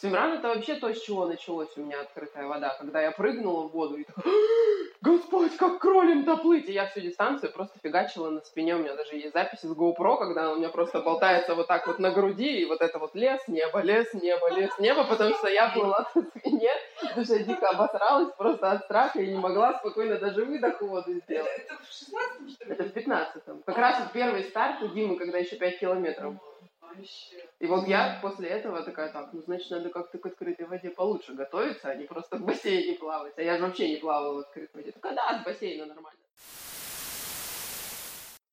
SwimRun — это вообще то, с чего началась у меня открытая вода, когда я прыгнула в воду и такая: «Господь, как кролем доплыть!» И я всю дистанцию просто фигачила на спине. У меня даже есть записи с GoPro, когда она у меня просто болтается вот так вот на груди, и вот это вот лес, небо, лес, небо, лес, небо, потому что я плыла на спине, потому что я дико обосралась просто от страха и не могла спокойно даже выдох у воды сделать. Это в 16-м, что ли? Это в 15-м. Как раз вот первый старт у Димы, когда еще 5 километров. И вот я после этого такая: так, ну, значит, надо как-то к открытой воде получше готовиться, а не просто в бассейне плавать. А я же вообще не плавала в открытой воде. Такая: да, с бассейна нормально.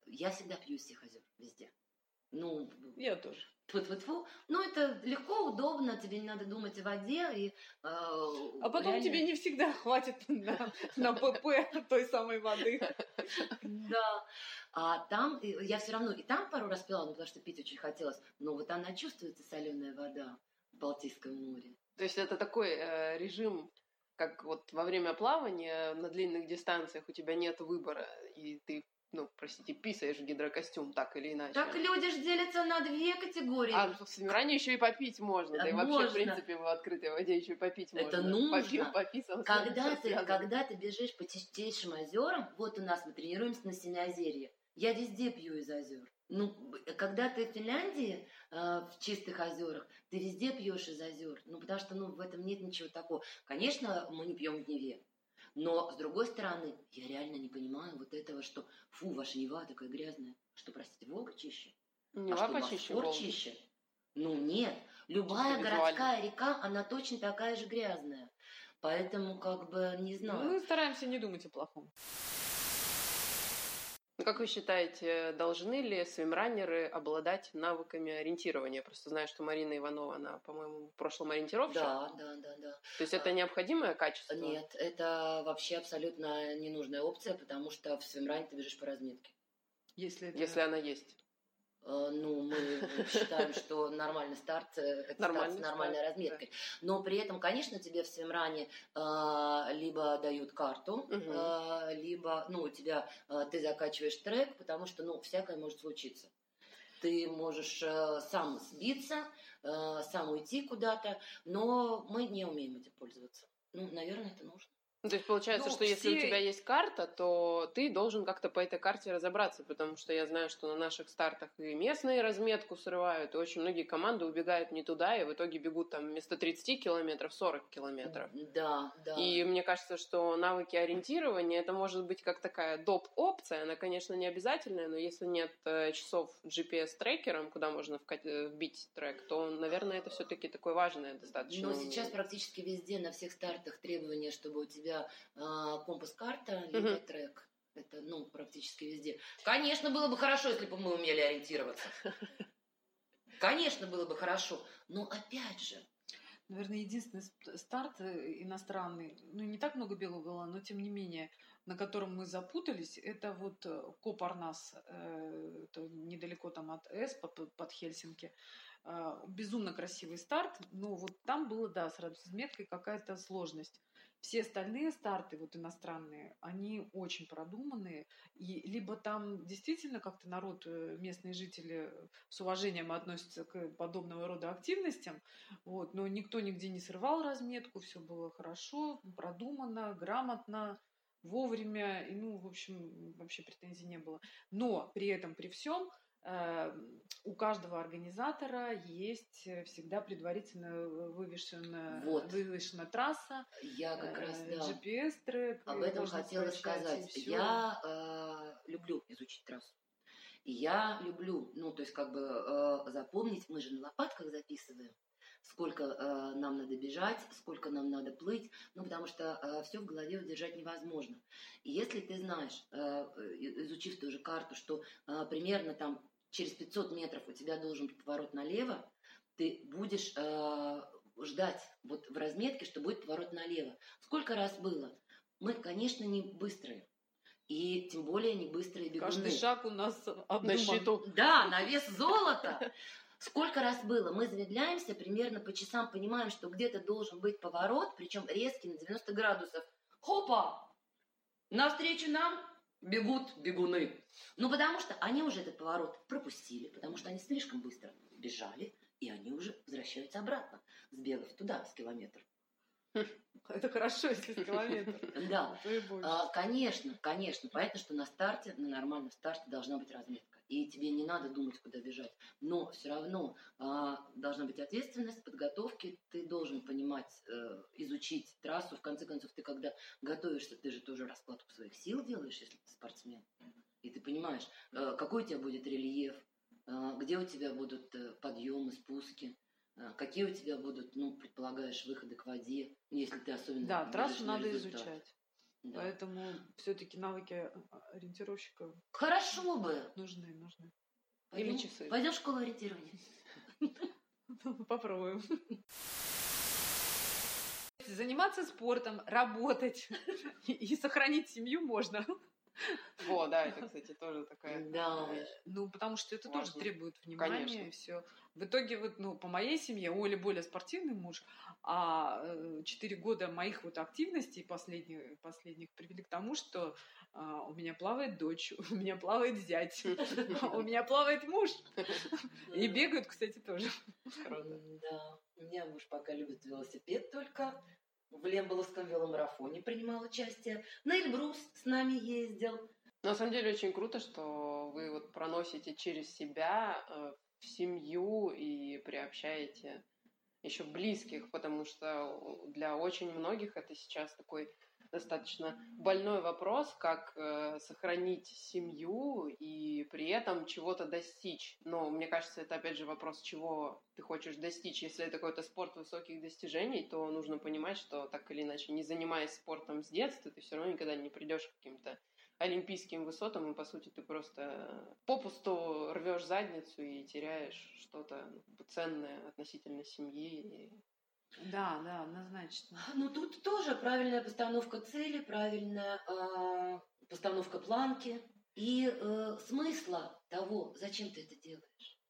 Я всегда пью из всех озер, везде. Ну, я тоже. Фу-фу-фу. Ну, это легко, удобно, тебе не надо думать о воде. И, а потом реально... тебе не всегда хватит на ПП той самой воды. Да. А там, я все равно и там пару раз пила, ну, потому что пить очень хотелось. Но вот она чувствуется, соленая вода в Балтийском море. То есть это такой режим, как вот во время плавания на длинных дистанциях у тебя нет выбора, и ты, ну, простите, писаешь в гидрокостюм, так или иначе. Так люди же делятся на две категории. А в SwimRun'е еще и попить можно. Да, да, и вообще, можно. В принципе, в открытой воде еще и попить можно. Это нужно. Попил, пописал, когда ты бежишь по чистейшим озерам, вот у нас мы тренируемся на Семьозерье. Я везде пью из озер. Ну, когда ты в Финляндии, в чистых озерах, ты везде пьешь из озер. Ну, потому что, ну, в этом нет ничего такого. Конечно, мы не пьем в Неве. Но, с другой стороны, я реально не понимаю вот этого, что, фу, ваша Нева такая грязная. Что, простите, Волга чище? Нева почище, Волга чище. Ну, нет. Любая чисто городская река, она точно такая же грязная. Поэтому, как бы, не знаю. Мы стараемся не думать о плохом. Как вы считаете, должны ли свимраннеры обладать навыками ориентирования? Просто знаю, что Марина Иванова, она, по-моему, в прошлом ориентировщик. Да. То есть это необходимое качество? Нет, это вообще абсолютно ненужная опция, потому что в свимране ты бежишь по разметке. Если она есть. Ну, мы считаем, что нормальный старт — это старт с нормальной разметкой. Но при этом, конечно, тебе в свимране либо дают карту, либо, ну, у тебя ты закачиваешь трек, потому что, ну, всякое может случиться. Ты можешь сам сбиться, сам уйти куда-то, но мы не умеем этим пользоваться. Ну, наверное, это нужно. Ну, то есть получается, что если у тебя есть карта, то ты должен как-то по этой карте разобраться, потому что я знаю, что на наших стартах и местные разметку срывают, и очень многие команды убегают не туда, и в итоге бегут там вместо 30 километров 40 километров. Да. И мне кажется, что навыки ориентирования — это может быть как такая доп-опция, она, конечно, не обязательная, но если нет часов GPS-трекером, куда можно вбить трек, то, наверное, это все-таки такое важное достаточно. Но сейчас практически везде на всех стартах требования, чтобы у тебя компас-карта, либо трек. Это, ну, практически везде. Конечно, было бы хорошо, если бы мы умели ориентироваться. Конечно, было бы хорошо. Но опять же... Наверное, единственный старт иностранный, ну, не так много белого было, но тем не менее, на котором мы запутались, это вот Коппарнас, недалеко там от Эспо, под Хельсинки. Безумно красивый старт, но вот там было, да, с разметкой какая-то сложность. Все остальные старты, вот иностранные, они очень продуманные. И либо там действительно как-то народ, местные жители с уважением относятся к подобного рода активностям, вот, но никто нигде не срывал разметку, все было хорошо, продумано, грамотно, вовремя. И, ну, в общем, вообще претензий не было. Но при этом, при всем, у каждого организатора есть всегда предварительно вывешена трасса, GPS-трек. Об этом хотела сказать. Я люблю изучить трассу. Я люблю, ну, то есть как бы запомнить, мы же на лопатках записываем, сколько нам надо бежать, сколько нам надо плыть, ну, потому что все в голове удержать невозможно. И если ты знаешь, изучив ту же карту, что примерно там через 500 метров у тебя должен быть поворот налево, ты будешь ждать вот в разметке, что будет поворот налево. Сколько раз было? Мы, конечно, не быстрые. И тем более не быстрые бегуны. Каждый шаг у нас обдуман. На счету. Да, на вес золота. Сколько раз было? Мы замедляемся, примерно по часам понимаем, что где-то должен быть поворот, причем резкий, на 90 градусов. Хопа! Навстречу нам бегут бегуны. Ну, потому что они уже этот поворот пропустили, потому что они слишком быстро бежали, и они уже возвращаются обратно. сбегов туда, с километр. Это хорошо, если с километр. Да, конечно. Понятно, что на старте, на нормальном старте должна быть разметка. И тебе не надо думать, куда бежать. Но все равно должна быть ответственность, подготовки. Ты должен понимать, изучить трассу. В конце концов, ты когда готовишься, ты же тоже раскладку своих сил делаешь, если ты спортсмен. И ты понимаешь, какой у тебя будет рельеф, где у тебя будут подъемы, спуски. Какие у тебя будут, предполагаешь, выходы к воде, если ты особенно... Да, трассу надо изучать. Да. Поэтому все-таки навыки ориентировщика... Хорошо бы! Нужны. Или часы. Пойдем в школу ориентирования. Попробуем. Заниматься спортом, работать и сохранить семью можно. Во, да, это, кстати, тоже такая... Да. Потому что это важно. Тоже требует внимания. Конечно. И все. В итоге, по моей семье, у Оли более спортивный муж, а 4 года моих активностей последних привели к тому, что у меня плавает дочь, у меня плавает зять, у меня плавает муж. И бегают, кстати, тоже. Да. У меня муж пока любит велосипед только... В Лемболовском веломарафоне принимал участие. На Эльбрус с нами ездил. На самом деле очень круто, что вы проносите через себя в семью и приобщаете еще близких, потому что для очень многих это сейчас такой достаточно больной вопрос, как сохранить семью и при этом чего-то достичь. Но мне кажется, это опять же вопрос, чего ты хочешь достичь. Если это какой-то спорт высоких достижений, то нужно понимать, что так или иначе, не занимаясь спортом с детства, ты все равно никогда не придешь к каким-то олимпийским высотам, и по сути ты просто попусту рвешь задницу и теряешь что-то ценное относительно семьи. Да, однозначно. Тут тоже правильная постановка цели, правильная постановка планки и смысла того, зачем ты это делаешь.